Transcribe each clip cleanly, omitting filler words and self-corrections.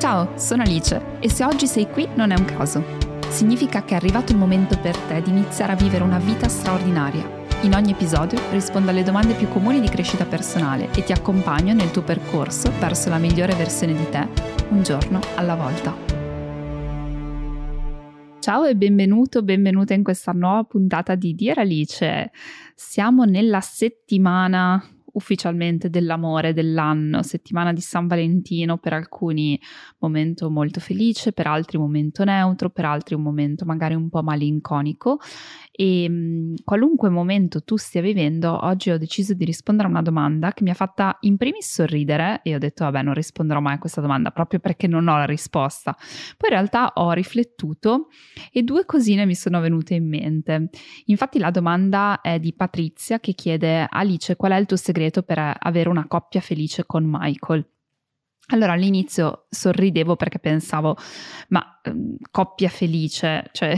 Ciao, sono Alice e se oggi sei qui non è un caso. Significa che è arrivato il momento per te di iniziare a vivere una vita straordinaria. In ogni episodio rispondo alle domande più comuni di crescita personale e ti accompagno nel tuo percorso verso la migliore versione di te, un giorno alla volta. Ciao e benvenuta in questa nuova puntata di Dear Alice. Siamo nella settimana ufficialmente dell'amore dell'anno, settimana di San Valentino, per alcuni momento molto felice, per altri un momento neutro, per altri un momento magari un po' malinconico e qualunque momento tu stia vivendo, oggi ho deciso di rispondere a una domanda che mi ha fatta in primis sorridere e ho detto vabbè, non risponderò mai a questa domanda proprio perché non ho la risposta. Poi in realtà ho riflettuto e due cosine mi sono venute in mente. Infatti la domanda è di Patrizia che chiede: Alice, qual è il tuo segreto per avere una coppia felice con Michael? Allora all'inizio sorridevo perché pensavo ma coppia felice, cioè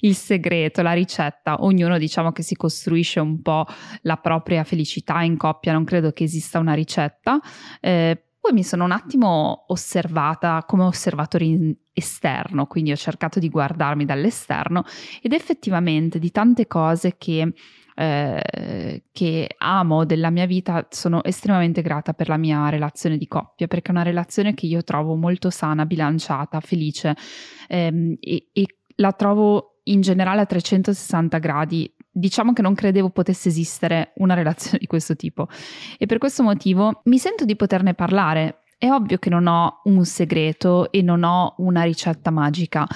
il segreto, la ricetta, ognuno diciamo che si costruisce un po' la propria felicità in coppia, non credo che esista una ricetta. Poi mi sono un attimo osservata come osservatore esterno, quindi ho cercato di guardarmi dall'esterno ed effettivamente di tante cose che amo della mia vita sono estremamente grata per la mia relazione di coppia, perché è una relazione che io trovo molto sana, bilanciata, felice e la trovo in generale a 360 gradi. Diciamo che non credevo potesse esistere una relazione di questo tipo e per questo motivo mi sento di poterne parlare. È ovvio che non ho un segreto e non ho una ricetta magica.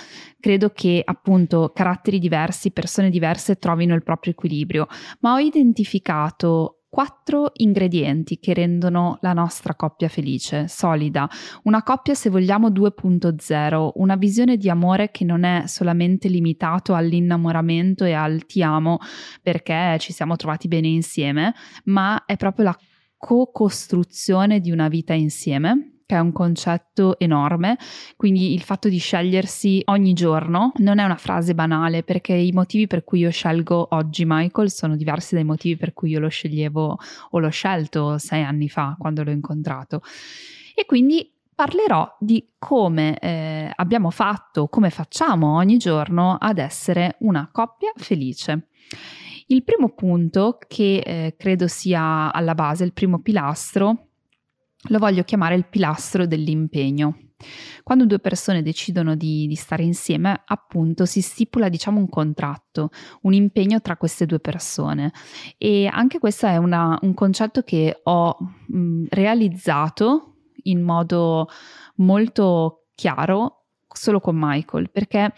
Credo che appunto caratteri diversi, persone diverse trovino il proprio equilibrio, ma ho identificato 4 ingredienti che rendono la nostra coppia felice, solida, una coppia se vogliamo 2.0, una visione di amore che non è solamente limitato all'innamoramento e al ti amo perché ci siamo trovati bene insieme, ma è proprio la co-costruzione di una vita insieme, che è un concetto enorme, quindi il fatto di scegliersi ogni giorno non è una frase banale, perché i motivi per cui io scelgo oggi Michael sono diversi dai motivi per cui io lo sceglievo o l'ho scelto 6 anni fa quando l'ho incontrato. E quindi parlerò di come abbiamo fatto, come facciamo ogni giorno ad essere una coppia felice. Il primo punto che credo sia alla base, il primo pilastro, lo voglio chiamare il pilastro dell'impegno. Quando due persone decidono di stare insieme, appunto, si stipula diciamo un contratto, un impegno tra queste due persone e anche questo è un concetto che ho realizzato in modo molto chiaro solo con Michael, perché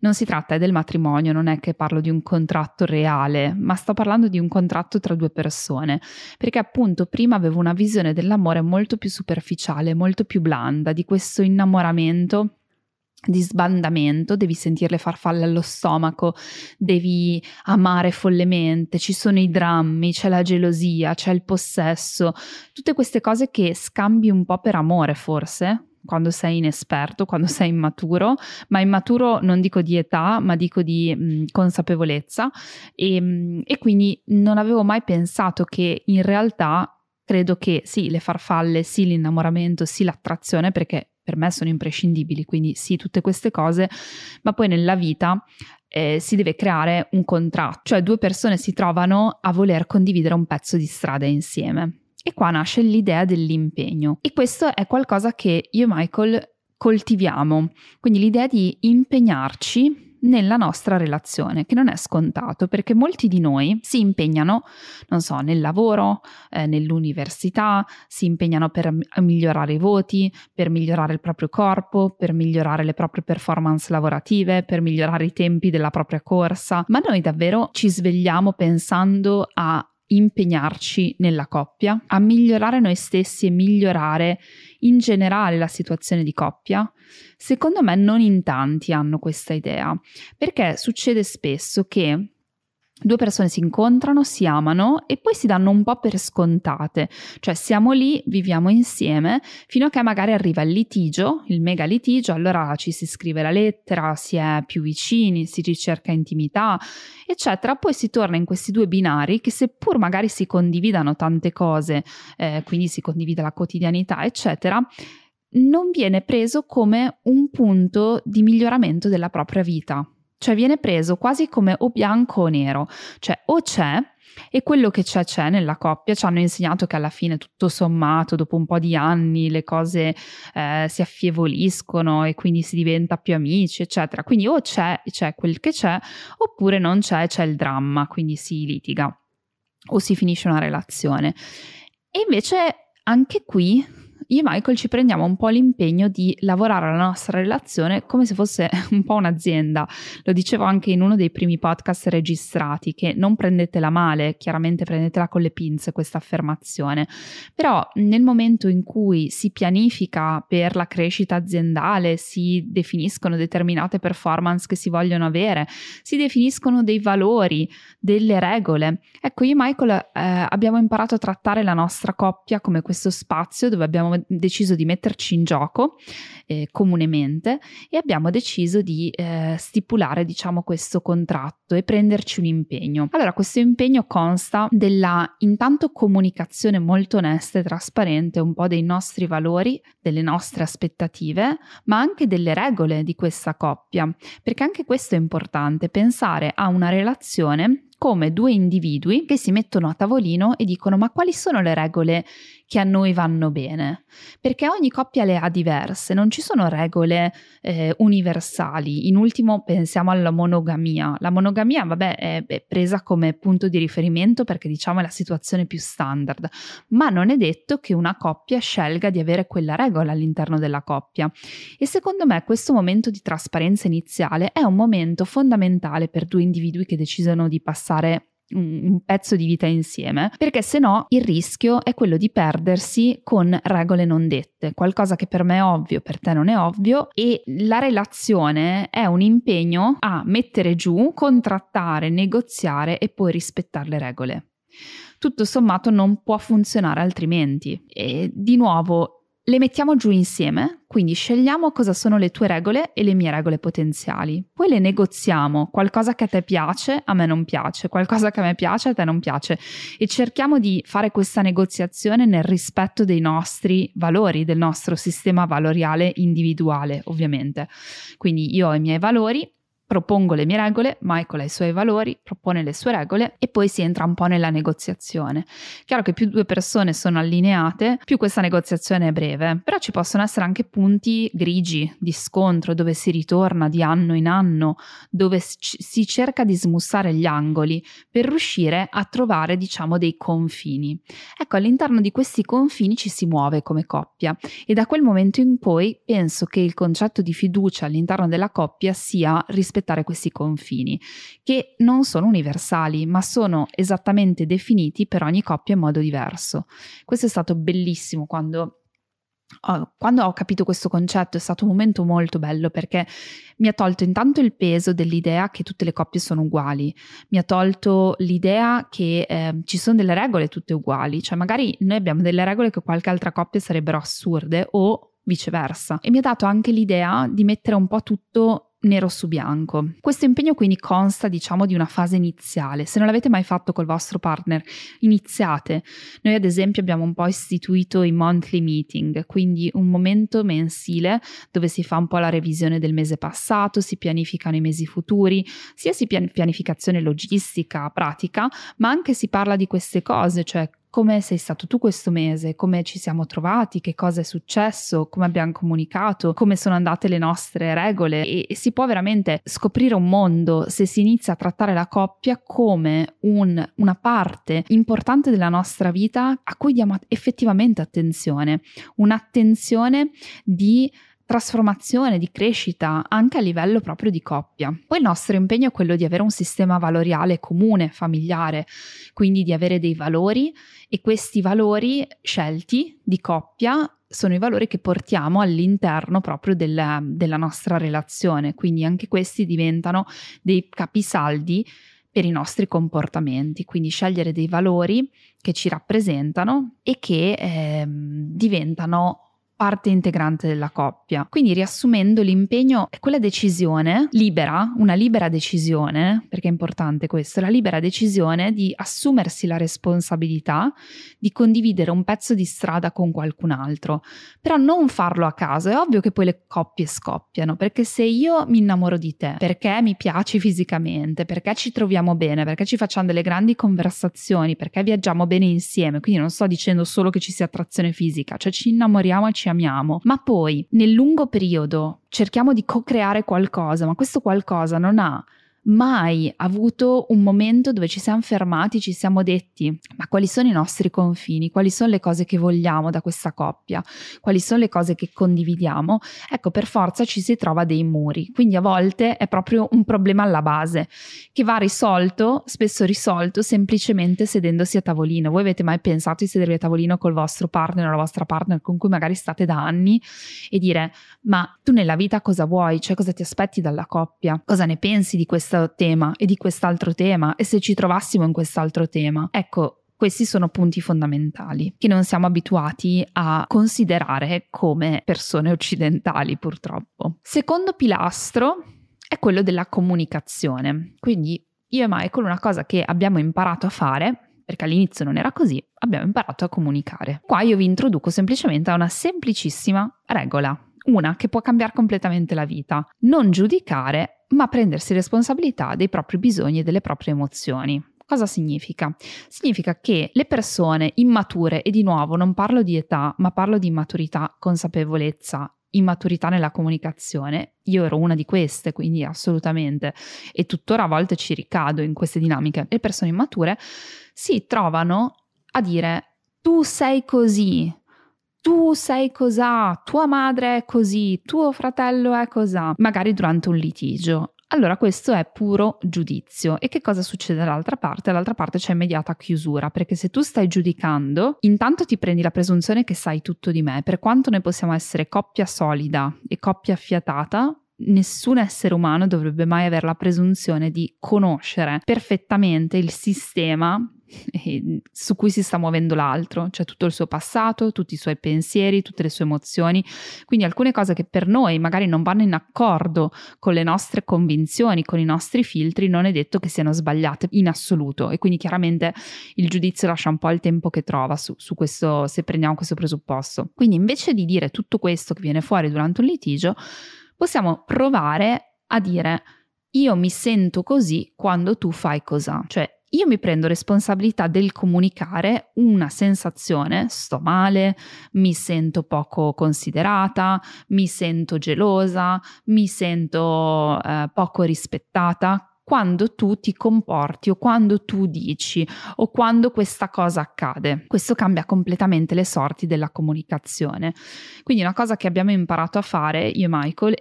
non si tratta del matrimonio, non è che parlo di un contratto reale, ma sto parlando di un contratto tra due persone, perché appunto prima avevo una visione dell'amore molto più superficiale, molto più blanda, di questo innamoramento, di sbandamento, devi sentire le farfalle allo stomaco, devi amare follemente, ci sono i drammi, c'è la gelosia, c'è il possesso, tutte queste cose che scambi un po' per amore forse, quando sei inesperto, quando sei immaturo, ma immaturo non dico di età, ma dico di consapevolezza e quindi non avevo mai pensato che in realtà credo che sì, le farfalle, sì l'innamoramento, sì l'attrazione, perché per me sono imprescindibili, quindi sì tutte queste cose, ma poi nella vita si deve creare un contratto, cioè due persone si trovano a voler condividere un pezzo di strada insieme. E qua nasce l'idea dell'impegno e questo è qualcosa che io e Michael coltiviamo, quindi l'idea di impegnarci nella nostra relazione, che non è scontato perché molti di noi si impegnano, non so, nel lavoro, nell'università, si impegnano per migliorare i voti, per migliorare il proprio corpo, per migliorare le proprie performance lavorative, per migliorare i tempi della propria corsa, ma noi davvero ci svegliamo pensando a impegnarci nella coppia, a migliorare noi stessi e migliorare in generale la situazione di coppia? Secondo me non in tanti hanno questa idea, perché succede spesso che due persone si incontrano, si amano e poi si danno un po' per scontate, cioè siamo lì, viviamo insieme fino a che magari arriva il litigio, il mega litigio, allora ci si scrive la lettera, si è più vicini, si ricerca intimità eccetera, poi si torna in questi due binari che seppur magari si condividano tante cose, quindi si condivide la quotidianità eccetera, non viene preso come un punto di miglioramento della propria vita. Cioè viene preso quasi come o bianco o nero, cioè o c'è e quello che c'è nella coppia. Ci hanno insegnato che alla fine tutto sommato dopo un po' di anni le cose si affievoliscono e quindi si diventa più amici eccetera, quindi o c'è quel che c'è oppure non c'è, c'è il dramma, quindi si litiga o si finisce una relazione. E invece anche qui io e Michael ci prendiamo un po' l'impegno di lavorare alla nostra relazione come se fosse un po' un'azienda. Lo dicevo anche in uno dei primi podcast registrati, che non prendetela male, chiaramente prendetela con le pinze questa affermazione, però nel momento in cui si pianifica per la crescita aziendale, si definiscono determinate performance che si vogliono avere, si definiscono dei valori, delle regole. Ecco, io e Michael abbiamo imparato a trattare la nostra coppia come questo spazio dove abbiamo deciso di metterci in gioco comunemente, e abbiamo deciso di stipulare, diciamo, questo contratto e prenderci un impegno. Allora, questo impegno consta della intanto comunicazione molto onesta e trasparente un po' dei nostri valori, delle nostre aspettative, ma anche delle regole di questa coppia, perché anche questo è importante, pensare a una relazione come due individui che si mettono a tavolino e dicono: ma quali sono le regole che a noi vanno bene? Perché ogni coppia le ha diverse, non ci sono regole universali. In ultimo pensiamo alla monogamia. La monogamia, vabbè, è presa come punto di riferimento perché, diciamo, è la situazione più standard, ma non è detto che una coppia scelga di avere quella regola all'interno della coppia. E secondo me questo momento di trasparenza iniziale è un momento fondamentale per due individui che decidono di passare un pezzo di vita insieme, perché se no il rischio è quello di perdersi con regole non dette, qualcosa che per me è ovvio, per te non è ovvio, e la relazione è un impegno a mettere giù, contrattare, negoziare e poi rispettare le regole. Tutto sommato non può funzionare altrimenti. E di nuovo le mettiamo giù insieme, quindi scegliamo cosa sono le tue regole e le mie regole potenziali, poi le negoziamo, qualcosa che a te piace, a me non piace, qualcosa che a me piace, a te non piace, e cerchiamo di fare questa negoziazione nel rispetto dei nostri valori, del nostro sistema valoriale individuale ovviamente. Quindi io ho i miei valori, propongo le mie regole, Michael ha i suoi valori, propone le sue regole, e poi si entra un po' nella negoziazione. Chiaro che più due persone sono allineate, più questa negoziazione è breve, però ci possono essere anche punti grigi di scontro dove si ritorna di anno in anno, dove si cerca di smussare gli angoli per riuscire a trovare, diciamo, dei confini. Ecco, all'interno di questi confini ci si muove come coppia, e da quel momento in poi penso che il concetto di fiducia all'interno della coppia sia rispettato questi confini, che non sono universali ma sono esattamente definiti per ogni coppia in modo diverso. Questo è stato bellissimo quando ho capito questo concetto. È stato un momento molto bello perché mi ha tolto intanto il peso dell'idea che tutte le coppie sono uguali, mi ha tolto l'idea che ci sono delle regole tutte uguali, cioè magari noi abbiamo delle regole che qualche altra coppia sarebbero assurde o viceversa, e mi ha dato anche l'idea di mettere un po' tutto nero su bianco. Questo impegno quindi consta, diciamo, di una fase iniziale. Se non l'avete mai fatto col vostro partner, iniziate. Noi ad esempio abbiamo un po' istituito i monthly meeting, quindi un momento mensile dove si fa un po' la revisione del mese passato, si pianificano i mesi futuri, sia si pianificazione logistica, pratica, ma anche si parla di queste cose, cioè come sei stato tu questo mese, come ci siamo trovati, che cosa è successo, come abbiamo comunicato, come sono andate le nostre regole. E si può veramente scoprire un mondo se si inizia a trattare la coppia come una parte importante della nostra vita a cui diamo effettivamente attenzione, un'attenzione di trasformazione, di crescita anche a livello proprio di coppia. Poi il nostro impegno è quello di avere un sistema valoriale comune, familiare, quindi di avere dei valori, e questi valori scelti di coppia sono i valori che portiamo all'interno proprio della nostra relazione, quindi anche questi diventano dei capisaldi per i nostri comportamenti, quindi scegliere dei valori che ci rappresentano e che diventano parte integrante della coppia. Quindi, riassumendo, l'impegno è quella decisione libera, una libera decisione, perché è importante questo, la libera decisione di assumersi la responsabilità di condividere un pezzo di strada con qualcun altro, però non farlo a caso. È ovvio che poi le coppie scoppiano, perché se io mi innamoro di te, perché mi piaci fisicamente, perché ci troviamo bene, perché ci facciamo delle grandi conversazioni, perché viaggiamo bene insieme, quindi non sto dicendo solo che ci sia attrazione fisica, cioè ci innamoriamo e ci amiamo, ma poi nel lungo periodo cerchiamo di co-creare qualcosa, ma questo qualcosa non ha mai avuto un momento dove ci siamo fermati, ci siamo detti ma quali sono i nostri confini, quali sono le cose che vogliamo da questa coppia, quali sono le cose che condividiamo. Ecco, per forza ci si trova dei muri, quindi a volte è proprio un problema alla base che va risolto, spesso risolto semplicemente sedendosi a tavolino. Voi avete mai pensato di sedervi a tavolino col vostro partner o la vostra partner con cui magari state da anni e dire ma tu nella vita cosa vuoi, cioè cosa ti aspetti dalla coppia, cosa ne pensi di questa tema e di quest'altro tema, e se ci trovassimo in quest'altro tema? Ecco, questi sono punti fondamentali che non siamo abituati a considerare come persone occidentali, purtroppo. Secondo pilastro è quello della comunicazione. Quindi io e Michael una cosa che abbiamo imparato a fare, perché all'inizio non era così, abbiamo imparato a comunicare. Qua io vi introduco semplicemente a una semplicissima regola, una che può cambiare completamente la vita: non giudicare ma prendersi responsabilità dei propri bisogni e delle proprie emozioni. Cosa significa? Significa che le persone immature, e di nuovo non parlo di età, ma parlo di immaturità, consapevolezza, immaturità nella comunicazione, io ero una di queste, quindi assolutamente, e tuttora a volte ci ricado in queste dinamiche, le persone immature si trovano a dire tu sei così, tu sei cos'ha, tua madre è così, tuo fratello è cos'ha, magari durante un litigio. Allora questo è puro giudizio. E che cosa succede dall'altra parte? Dall'altra parte c'è immediata chiusura, perché se tu stai giudicando, intanto ti prendi la presunzione che sai tutto di me. Per quanto noi possiamo essere coppia solida e coppia affiatata, nessun essere umano dovrebbe mai avere la presunzione di conoscere perfettamente il sistema su cui si sta muovendo l'altro, cioè tutto il suo passato, tutti i suoi pensieri, tutte le sue emozioni. Quindi alcune cose che per noi magari non vanno in accordo con le nostre convinzioni, con i nostri filtri, non è detto che siano sbagliate in assoluto, e quindi chiaramente il giudizio lascia un po' il tempo che trova su questo, se prendiamo questo presupposto. Quindi invece di dire tutto questo che viene fuori durante un litigio, possiamo provare a dire io mi sento così quando tu fai cos'ha, cioè io mi prendo responsabilità del comunicare una sensazione, sto male, mi sento poco considerata, mi sento gelosa, mi sento poco rispettata, quando tu ti comporti o quando tu dici o quando questa cosa accade. Questo cambia completamente le sorti della comunicazione. Quindi una cosa che abbiamo imparato a fare io e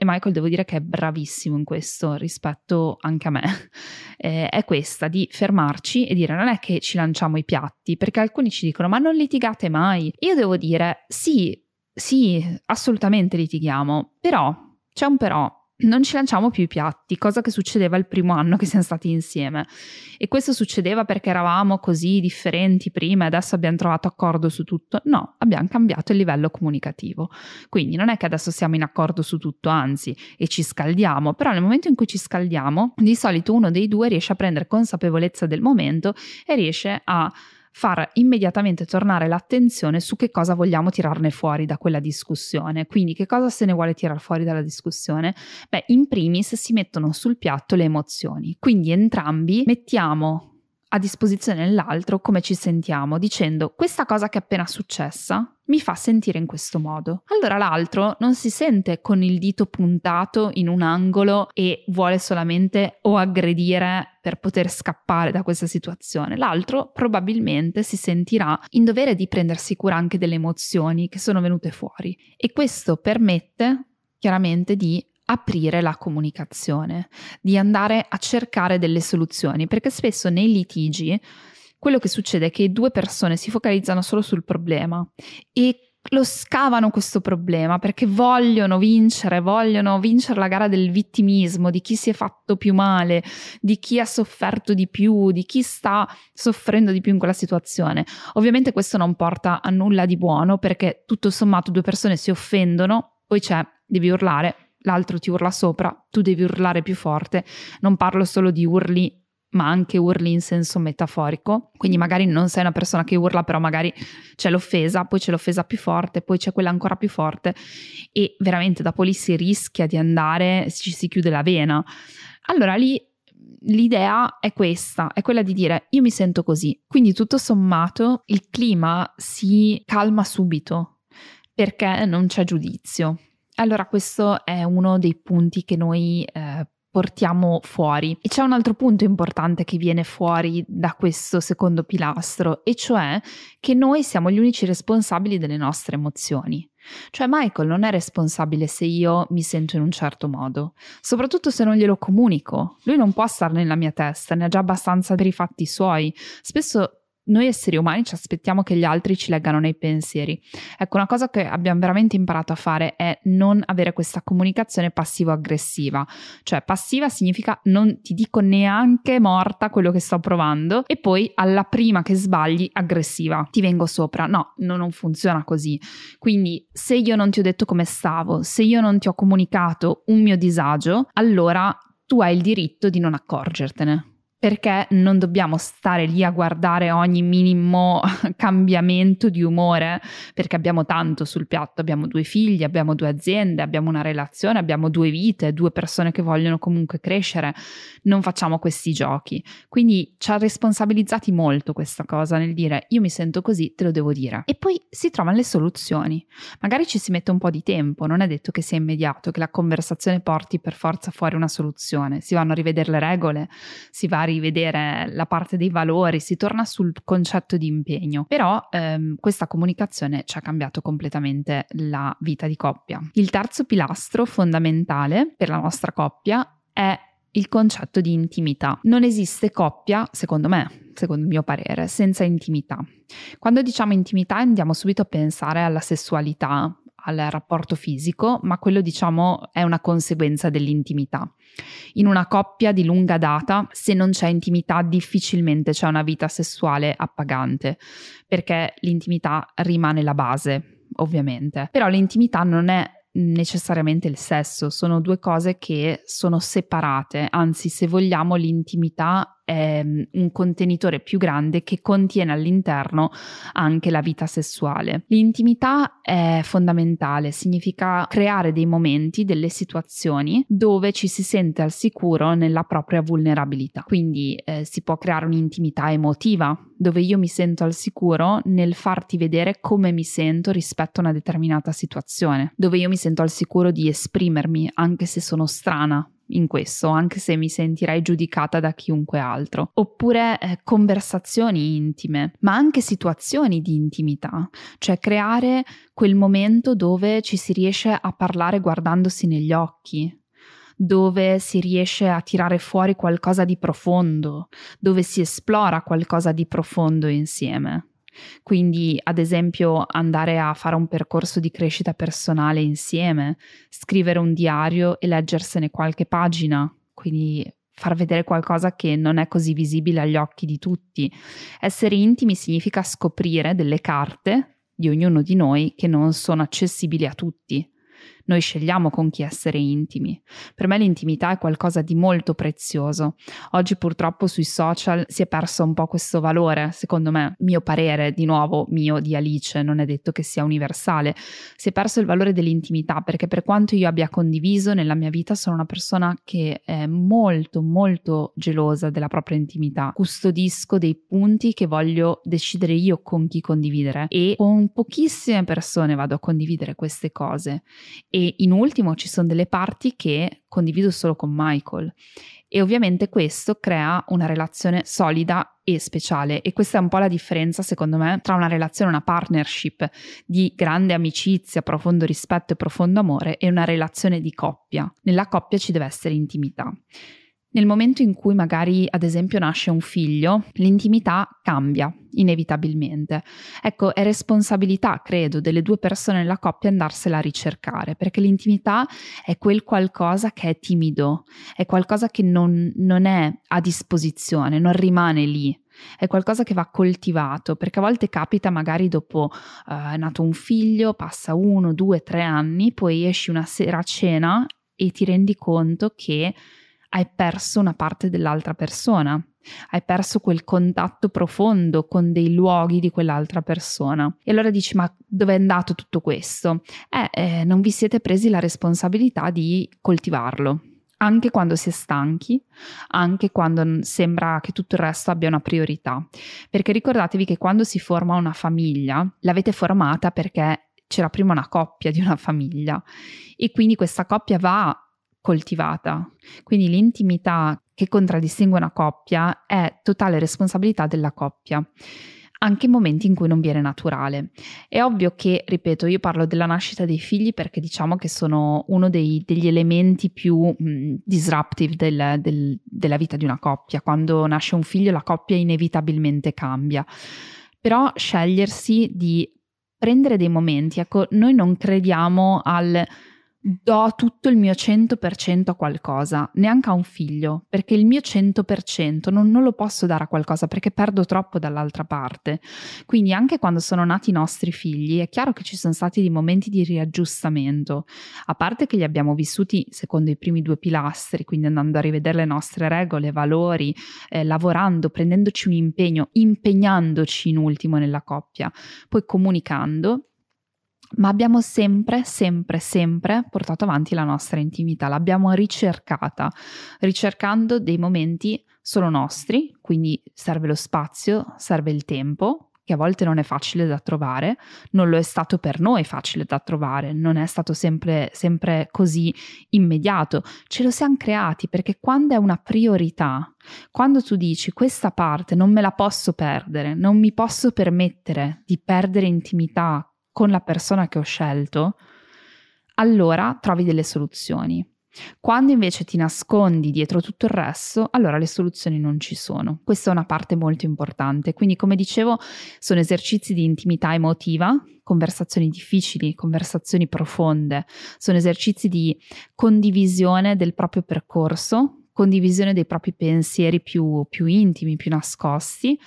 Michael devo dire che è bravissimo in questo rispetto anche a me, è questa di fermarci e dire non è che ci lanciamo i piatti, perché alcuni ci dicono ma non litigate mai. Io devo dire sì, assolutamente litighiamo, però c'è un però. Non ci lanciamo più i piatti, cosa che succedeva il primo anno che siamo stati insieme, e questo succedeva perché eravamo così differenti prima e adesso abbiamo trovato accordo su tutto. No, abbiamo cambiato il livello comunicativo, quindi non è che adesso siamo in accordo su tutto, anzi, e ci scaldiamo, però nel momento in cui ci scaldiamo di solito uno dei due riesce a prendere consapevolezza del momento e riesce a far immediatamente tornare l'attenzione su che cosa vogliamo tirarne fuori da quella discussione. Quindi che cosa se ne vuole tirar fuori dalla discussione? Beh, in primis si mettono sul piatto le emozioni, quindi entrambi mettiamo a disposizione dell'altro come ci sentiamo, dicendo questa cosa che è appena successa mi fa sentire in questo modo. Allora l'altro non si sente con il dito puntato in un angolo e vuole solamente o aggredire per poter scappare da questa situazione. L'altro probabilmente si sentirà in dovere di prendersi cura anche delle emozioni che sono venute fuori, e questo permette chiaramente di aprire la comunicazione, di andare a cercare delle soluzioni, perché spesso nei litigi quello che succede è che due persone si focalizzano solo sul problema e lo scavano questo problema perché vogliono vincere la gara del vittimismo, di chi si è fatto più male, di chi ha sofferto di più, di chi sta soffrendo di più in quella situazione. Ovviamente questo non porta a nulla di buono, perché tutto sommato due persone si offendono, poi c'è, devi urlare, l'altro ti urla sopra, tu devi urlare più forte. Non parlo solo di urli, ma anche urli in senso metaforico, quindi magari non sei una persona che urla, però magari c'è l'offesa, poi c'è l'offesa più forte, poi c'è quella ancora più forte, e veramente dopo lì si rischia di andare, ci si chiude la vena. Allora lì l'idea è questa, è quella di dire: io mi sento così, quindi tutto sommato il clima si calma subito perché non c'è giudizio. Allora questo è uno dei punti che noi portiamo fuori. E c'è un altro punto importante che viene fuori da questo secondo pilastro, e cioè che noi siamo gli unici responsabili delle nostre emozioni. Cioè Michael non è responsabile se io mi sento in un certo modo, soprattutto se non glielo comunico. Lui non può stare nella mia testa, ne ha già abbastanza per i fatti suoi. Spesso noi esseri umani ci aspettiamo che gli altri ci leggano nei pensieri. Ecco, una cosa che abbiamo veramente imparato a fare è non avere questa comunicazione passivo-aggressiva. Cioè passiva significa non ti dico neanche morta quello che sto provando, e poi alla prima che sbagli, aggressiva, ti vengo sopra. No, non funziona così. Quindi se io non ti ho detto come stavo, se io non ti ho comunicato un mio disagio, allora tu hai il diritto di non accorgertene. Perché non dobbiamo stare lì a guardare ogni minimo cambiamento di umore, perché abbiamo tanto sul piatto, abbiamo 2 figli, abbiamo 2 aziende, abbiamo una relazione, abbiamo 2 vite, 2 persone che vogliono comunque crescere. Non facciamo questi giochi. Quindi ci ha responsabilizzati molto questa cosa nel dire: io mi sento così, te lo devo dire. E poi si trovano le soluzioni. Magari ci si mette un po' di tempo, non è detto che sia immediato, che la conversazione porti per forza fuori una soluzione. Si vanno a rivedere le regole, si va a rivedere la parte dei valori, si torna sul concetto di impegno, però questa comunicazione ci ha cambiato completamente la vita di coppia. Il terzo pilastro fondamentale per la nostra coppia è il concetto di intimità. Non esiste coppia, secondo me, secondo il mio parere, senza intimità. Quando diciamo intimità andiamo subito a pensare alla sessualità, al rapporto fisico, ma quello, diciamo, è una conseguenza dell'intimità. In una coppia di lunga data, se non c'è intimità, difficilmente c'è una vita sessuale appagante, perché l'intimità rimane la base, ovviamente. Però l'intimità non è necessariamente il sesso, sono 2 cose che sono separate, anzi, se vogliamo, l'intimità è un contenitore più grande che contiene all'interno anche la vita sessuale. L'intimità è fondamentale, significa creare dei momenti, delle situazioni dove ci si sente al sicuro nella propria vulnerabilità. Quindi si può creare un'intimità emotiva, dove io mi sento al sicuro nel farti vedere come mi sento rispetto a una determinata situazione, dove io mi sento al sicuro di esprimermi anche se sono strana in questo, anche se mi sentirai giudicata da chiunque altro. Oppure conversazioni intime, ma anche situazioni di intimità, cioè creare quel momento dove ci si riesce a parlare guardandosi negli occhi, dove si riesce a tirare fuori qualcosa di profondo, dove si esplora qualcosa di profondo insieme. Quindi, ad esempio, andare a fare un percorso di crescita personale insieme, scrivere un diario e leggersene qualche pagina, quindi far vedere qualcosa che non è così visibile agli occhi di tutti. Essere intimi significa scoprire delle carte di ognuno di noi che non sono accessibili a tutti. Noi scegliamo con chi essere intimi. Per me l'intimità è qualcosa di molto prezioso. Oggi purtroppo sui social si è perso un po' questo valore, secondo me, mio parere, di nuovo mio, di Alice, non è detto che sia universale. Si è perso il valore dell'intimità, perché per quanto io abbia condiviso nella mia vita, sono una persona che è molto molto gelosa della propria intimità. Custodisco dei punti che voglio decidere io con chi condividere, e con pochissime persone vado a condividere queste cose. E in ultimo ci sono delle parti che condivido solo con Michael, e ovviamente questo crea una relazione solida e speciale. E questa è un po' la differenza, secondo me, tra una relazione, una partnership di grande amicizia, profondo rispetto e profondo amore, e una relazione di coppia. Nella coppia ci deve essere intimità. Nel momento in cui magari, ad esempio, nasce un figlio, l'intimità cambia inevitabilmente. Ecco, è responsabilità, credo, delle due persone nella coppia andarsela a ricercare, perché l'intimità è quel qualcosa che è timido, è qualcosa che non è a disposizione, non rimane lì. È qualcosa che va coltivato, perché a volte capita magari dopo è nato un figlio, passa 1, 2, 3 anni, poi esci una sera a cena e ti rendi conto che hai perso una parte dell'altra persona, hai perso quel contatto profondo con dei luoghi di quell'altra persona. E allora dici, ma dov'è andato tutto questo? Non vi siete presi la responsabilità di coltivarlo. Anche quando si è stanchi, anche quando sembra che tutto il resto abbia una priorità. Perché ricordatevi che quando si forma una famiglia, l'avete formata perché c'era prima una coppia di una famiglia e quindi questa coppia va coltivata. Quindi l'intimità che contraddistingue una coppia è totale responsabilità della coppia, anche in momenti in cui non viene naturale. È ovvio che, ripeto, io parlo della nascita dei figli perché diciamo che sono uno degli elementi più disruptive della vita di una coppia. Quando nasce un figlio la coppia inevitabilmente cambia, però scegliersi di prendere dei momenti, ecco, noi non crediamo al do tutto il mio 100% a qualcosa, neanche a un figlio, perché il mio 100% non lo posso dare a qualcosa perché perdo troppo dall'altra parte. Quindi anche quando sono nati i nostri figli è chiaro che ci sono stati dei momenti di riaggiustamento, a parte che li abbiamo vissuti secondo i primi 2 pilastri, quindi andando a rivedere le nostre regole, valori, lavorando, prendendoci un impegno, impegnandoci in ultimo nella coppia, poi comunicando. Ma abbiamo sempre, sempre, sempre portato avanti la nostra intimità, l'abbiamo ricercata, ricercando dei momenti solo nostri, quindi serve lo spazio, serve il tempo, che a volte non è facile da trovare, non lo è stato per noi facile da trovare, non è stato sempre così immediato. Ce lo siamo creati, perché quando è una priorità, quando tu dici questa parte non me la posso perdere, non mi posso permettere di perdere intimità con la persona che ho scelto, allora trovi delle soluzioni. Quando invece ti nascondi dietro tutto il resto, allora le soluzioni non ci sono. Questa è una parte molto importante. Quindi, come dicevo, sono esercizi di intimità emotiva, conversazioni difficili, conversazioni profonde, sono esercizi di condivisione del proprio percorso, condivisione dei propri pensieri più intimi, più nascosti,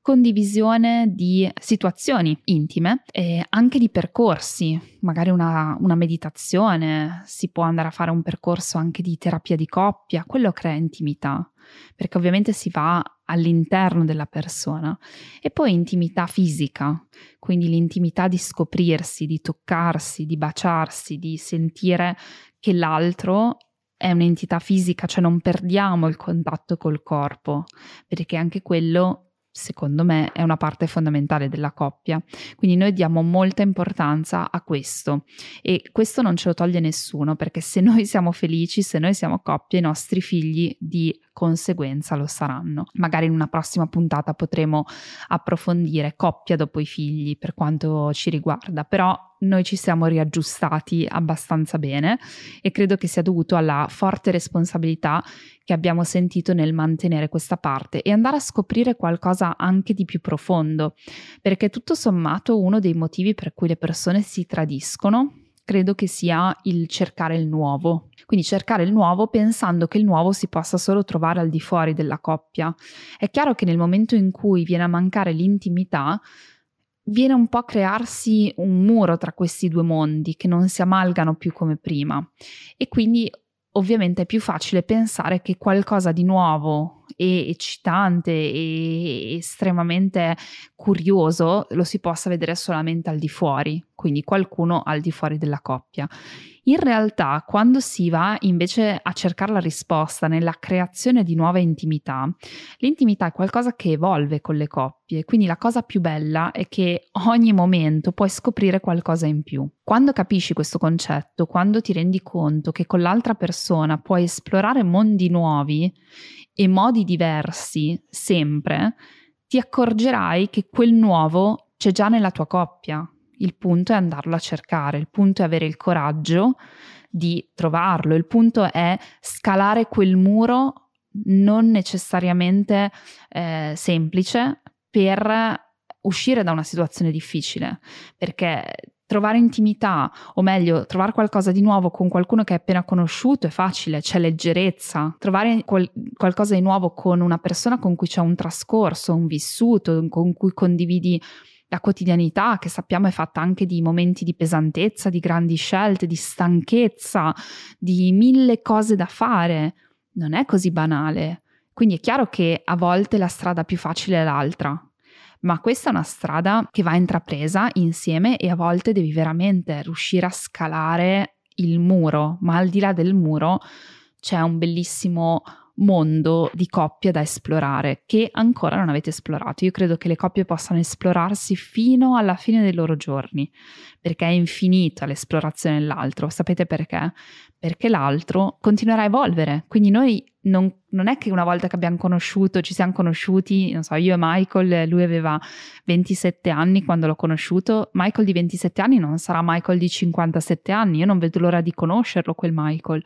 condivisione di situazioni intime e anche di percorsi, magari una meditazione, si può andare a fare un percorso anche di terapia di coppia, quello crea intimità, perché ovviamente si va all'interno della persona. E poi intimità fisica, quindi l'intimità di scoprirsi, di toccarsi, di baciarsi, di sentire che l'altro è un'entità fisica, cioè non perdiamo il contatto col corpo, perché anche quello, secondo me, è una parte fondamentale della coppia. Quindi noi diamo molta importanza a questo e questo non ce lo toglie nessuno, perché se noi siamo felici, se noi siamo coppia, i nostri figli di conseguenza lo saranno. Magari in una prossima puntata potremo approfondire coppia dopo i figli per quanto ci riguarda, però noi ci siamo riaggiustati abbastanza bene e credo che sia dovuto alla forte responsabilità che abbiamo sentito nel mantenere questa parte e andare a scoprire qualcosa anche di più profondo, perché tutto sommato uno dei motivi per cui le persone si tradiscono credo che sia il cercare il nuovo. Quindi cercare il nuovo pensando che il nuovo si possa solo trovare al di fuori della coppia. È chiaro che nel momento in cui viene a mancare l'intimità, viene un po' a crearsi un muro tra questi 2 mondi che non si amalgano più come prima e quindi ovviamente è più facile pensare che qualcosa di nuovo e eccitante e estremamente curioso lo si possa vedere solamente al di fuori, quindi qualcuno al di fuori della coppia. In realtà, quando si va invece a cercare la risposta nella creazione di nuova intimità, l'intimità è qualcosa che evolve con le coppie, quindi la cosa più bella è che ogni momento puoi scoprire qualcosa in più. Quando capisci questo concetto, quando ti rendi conto che con l'altra persona puoi esplorare mondi nuovi e modi diversi sempre, ti accorgerai che quel nuovo c'è già nella tua coppia. Il punto è andarlo a cercare, il punto è avere il coraggio di trovarlo, il punto è scalare quel muro non necessariamente semplice per uscire da una situazione difficile, perché trovare intimità, o meglio, trovare qualcosa di nuovo con qualcuno che hai appena conosciuto è facile, c'è leggerezza. Trovare qualcosa di nuovo con una persona con cui c'è un trascorso, un vissuto, con cui condividi la quotidianità, che sappiamo è fatta anche di momenti di pesantezza, di grandi scelte, di stanchezza, di mille cose da fare, non è così banale. Quindi è chiaro che a volte la strada più facile è l'altra. Ma questa è una strada che va intrapresa insieme e a volte devi veramente riuscire a scalare il muro, ma al di là del muro c'è un bellissimo mondo di coppie da esplorare che ancora non avete esplorato. Io credo che le coppie possano esplorarsi fino alla fine dei loro giorni, perché è infinita l'esplorazione dell'altro. Sapete perché? Perché l'altro continuerà a evolvere, quindi noi non è che una volta che ci siamo conosciuti, non so, io e Michael, lui aveva 27 anni quando l'ho conosciuto, Michael di 27 anni non sarà Michael di 57 anni, io non vedo l'ora di conoscerlo quel Michael.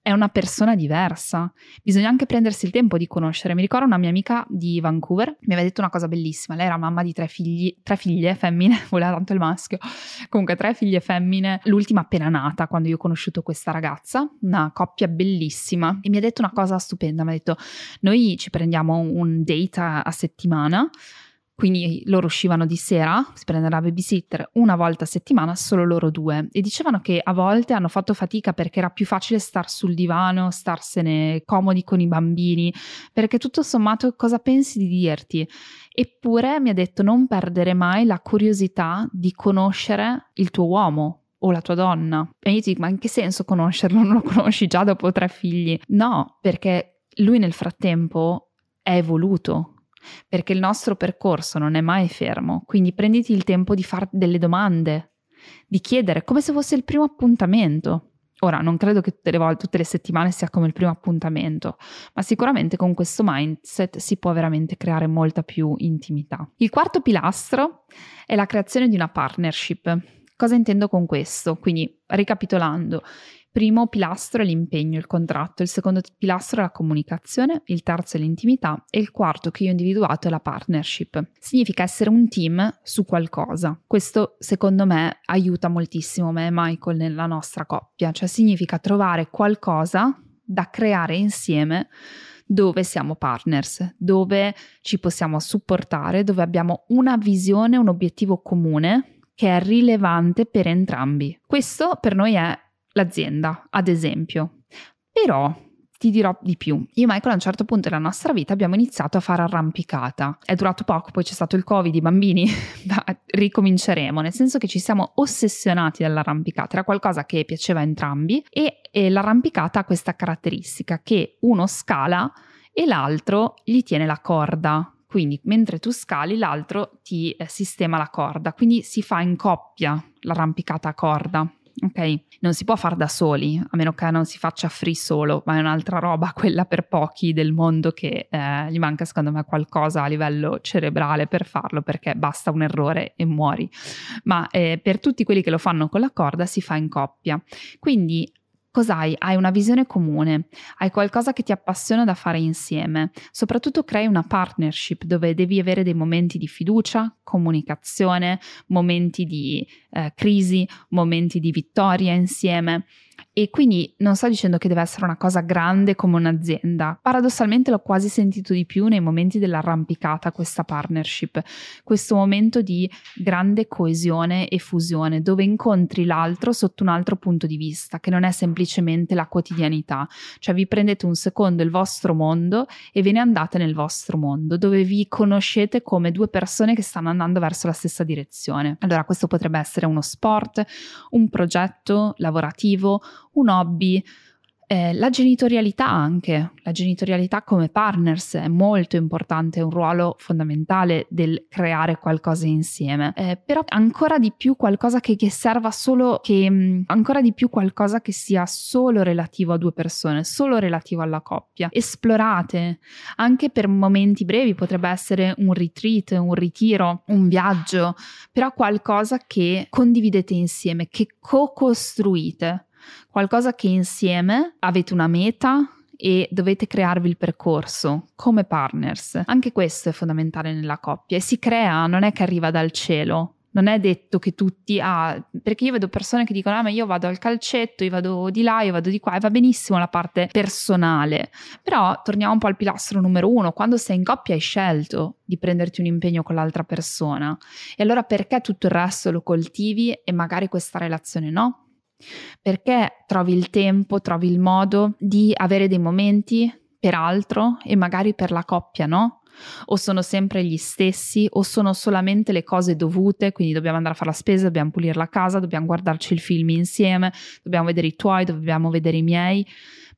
È una persona diversa, bisogna anche prendersi il tempo di conoscere. Mi ricordo una mia amica di Vancouver, mi aveva detto una cosa bellissima, lei era mamma di tre figlie femmine, voleva tanto il maschio, comunque 3 figlie femmine, l'ultima appena nata quando io ho conosciuto questa ragazza, una coppia bellissima, e mi ha detto una cosa stupenda, mi ha detto noi ci prendiamo un date a settimana, quindi loro uscivano di sera, si prendevano la babysitter una volta a settimana, solo loro due, e dicevano che a volte hanno fatto fatica perché era più facile star sul divano, starsene comodi con i bambini, perché tutto sommato cosa pensi di dirti? Eppure mi ha detto non perdere mai la curiosità di conoscere il tuo uomo o la tua donna. E io ti dico, ma in che senso conoscerlo? Non lo conosci già dopo 3 figli? No, perché lui nel frattempo è evoluto. Perché il nostro percorso non è mai fermo, quindi prenditi il tempo di fare delle domande, di chiedere come se fosse il primo appuntamento. Ora, non credo che tutte le settimane sia come il primo appuntamento, ma sicuramente con questo mindset si può veramente creare molta più intimità. Il 4° pilastro è la creazione di una partnership. Cosa intendo con questo? Quindi, ricapitolando, primo pilastro è l'impegno, il contratto, il secondo pilastro è la comunicazione, il terzo è l'intimità e il quarto che io ho individuato è la partnership. Significa essere un team su qualcosa. Questo secondo me aiuta moltissimo me e Michael nella nostra coppia, cioè significa trovare qualcosa da creare insieme dove siamo partners, dove ci possiamo supportare, dove abbiamo una visione, un obiettivo comune che è rilevante per entrambi. Questo per noi è l'azienda, ad esempio. Però ti dirò di più. Io e Michael a un certo punto della nostra vita abbiamo iniziato a fare arrampicata. È durato poco, poi c'è stato il Covid, i bambini, ricominceremo, nel senso che ci siamo ossessionati dall'arrampicata. Era qualcosa che piaceva a entrambi e l'arrampicata ha questa caratteristica che uno scala e l'altro gli tiene la corda. Quindi mentre tu scali l'altro ti sistema la corda, quindi si fa in coppia l'arrampicata a corda. Ok, non si può far da soli, a meno che non si faccia free solo, ma è un'altra roba, quella per pochi del mondo che gli manca secondo me qualcosa a livello cerebrale per farlo, perché basta un errore e muori, ma per tutti quelli che lo fanno con la corda si fa in coppia. Quindi cos'hai? Hai una visione comune, hai qualcosa che ti appassiona da fare insieme, soprattutto crei una partnership dove devi avere dei momenti di fiducia, comunicazione, momenti di crisi, momenti di vittoria insieme. E quindi non sto dicendo che deve essere una cosa grande come un'azienda, paradossalmente l'ho quasi sentito di più nei momenti dell'arrampicata questa partnership, questo momento di grande coesione e fusione dove incontri l'altro sotto un altro punto di vista che non è semplicemente la quotidianità, cioè vi prendete un secondo il vostro mondo e ve ne andate nel vostro mondo dove vi conoscete come 2 persone che stanno andando verso la stessa direzione. Allora questo potrebbe essere uno sport, un progetto lavorativo, un hobby, la genitorialità anche. La genitorialità come partners è molto importante, è un ruolo fondamentale del creare qualcosa insieme. Però ancora di più qualcosa che serva solo, ancora di più qualcosa che sia solo relativo a 2 persone, solo relativo alla coppia. Esplorate, anche per momenti brevi, potrebbe essere un retreat, un ritiro, un viaggio, però qualcosa che condividete insieme, che co-costruite. Qualcosa che insieme avete una meta e dovete crearvi il percorso come partners. Anche questo è fondamentale nella coppia e si crea, non è che arriva dal cielo. Non è detto che tutti, perché io vedo persone che dicono ma io vado al calcetto, io vado di là, io vado di qua, e va benissimo la parte personale, però torniamo un po' al pilastro numero uno: quando sei in coppia hai scelto di prenderti un impegno con l'altra persona, e allora perché tutto il resto lo coltivi e magari questa relazione no? Perché trovi il tempo, trovi il modo di avere dei momenti per altro e magari per la coppia no? O sono sempre gli stessi, o sono solamente le cose dovute, quindi dobbiamo andare a fare la spesa, dobbiamo pulire la casa, dobbiamo guardarci il film insieme, dobbiamo vedere i tuoi, dobbiamo vedere i miei.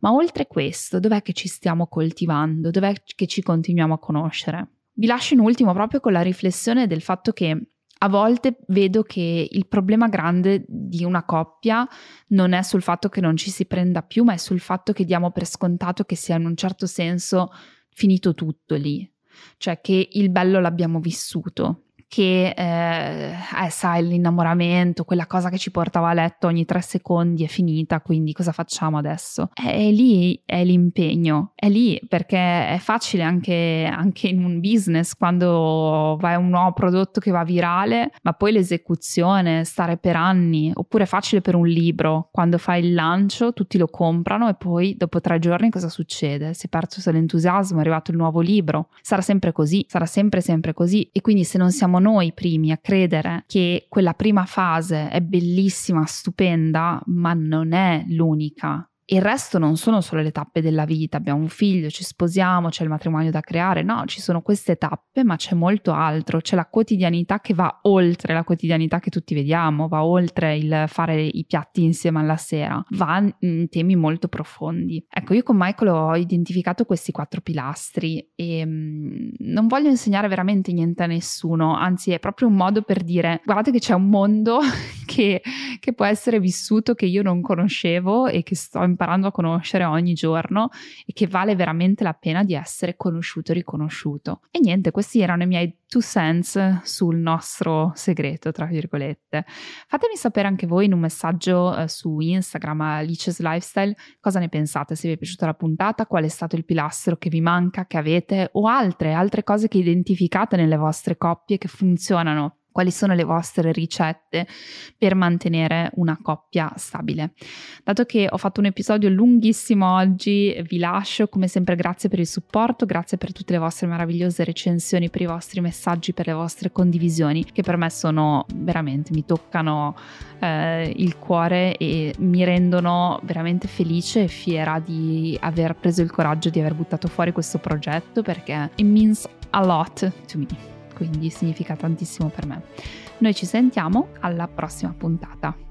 Ma oltre questo, dov'è che ci stiamo coltivando? Dov'è che ci continuiamo a conoscere? Vi lascio in ultimo proprio con la riflessione del fatto che a volte vedo che il problema grande di una coppia non è sul fatto che non ci si prenda più, ma è sul fatto che diamo per scontato che sia in un certo senso finito tutto lì. Cioè che il bello l'abbiamo vissuto, che sai, l'innamoramento, quella cosa che ci portava a letto ogni 3 secondi è finita, quindi cosa facciamo adesso? È lì, è l'impegno, è lì, perché è facile anche in un business, quando vai un nuovo prodotto che va virale, ma poi l'esecuzione, stare per anni, oppure è facile per un libro, quando fai il lancio tutti lo comprano e poi dopo 3 giorni cosa succede? Si è perso l'entusiasmo, è arrivato il nuovo libro. Sarà sempre così, sarà sempre così, e quindi se non siamo noi primi a credere che quella prima fase è bellissima, stupenda, ma non è l'unica. Il resto non sono solo le tappe della vita: abbiamo un figlio, ci sposiamo, c'è il matrimonio da creare. No, ci sono queste tappe, ma c'è molto altro. C'è la quotidianità che va oltre la quotidianità che tutti vediamo, va oltre il fare i piatti insieme alla sera, va in temi molto profondi. Ecco, io con Michael ho identificato questi 4 pilastri e non voglio insegnare veramente niente a nessuno, anzi è proprio un modo per dire: guardate che c'è un mondo che può essere vissuto, che io non conoscevo e che sto imparando a conoscere ogni giorno, e che vale veramente la pena di essere conosciuto e riconosciuto. E niente, questi erano i miei 2 cents sul nostro segreto, tra virgolette. Fatemi sapere anche voi in un messaggio su Instagram Alice's Lifestyle cosa ne pensate, se vi è piaciuta la puntata, qual è stato il pilastro che vi manca, che avete, o altre cose che identificate nelle vostre coppie che funzionano. Quali sono le vostre ricette per mantenere una coppia stabile? Dato che ho fatto un episodio lunghissimo oggi, vi lascio come sempre. Grazie per il supporto, grazie per tutte le vostre meravigliose recensioni, per i vostri messaggi, per le vostre condivisioni, che per me sono veramente, mi toccano il cuore e mi rendono veramente felice e fiera di aver preso il coraggio di aver buttato fuori questo progetto, perché it means a lot to me. Quindi significa tantissimo per me. Noi ci sentiamo alla prossima puntata.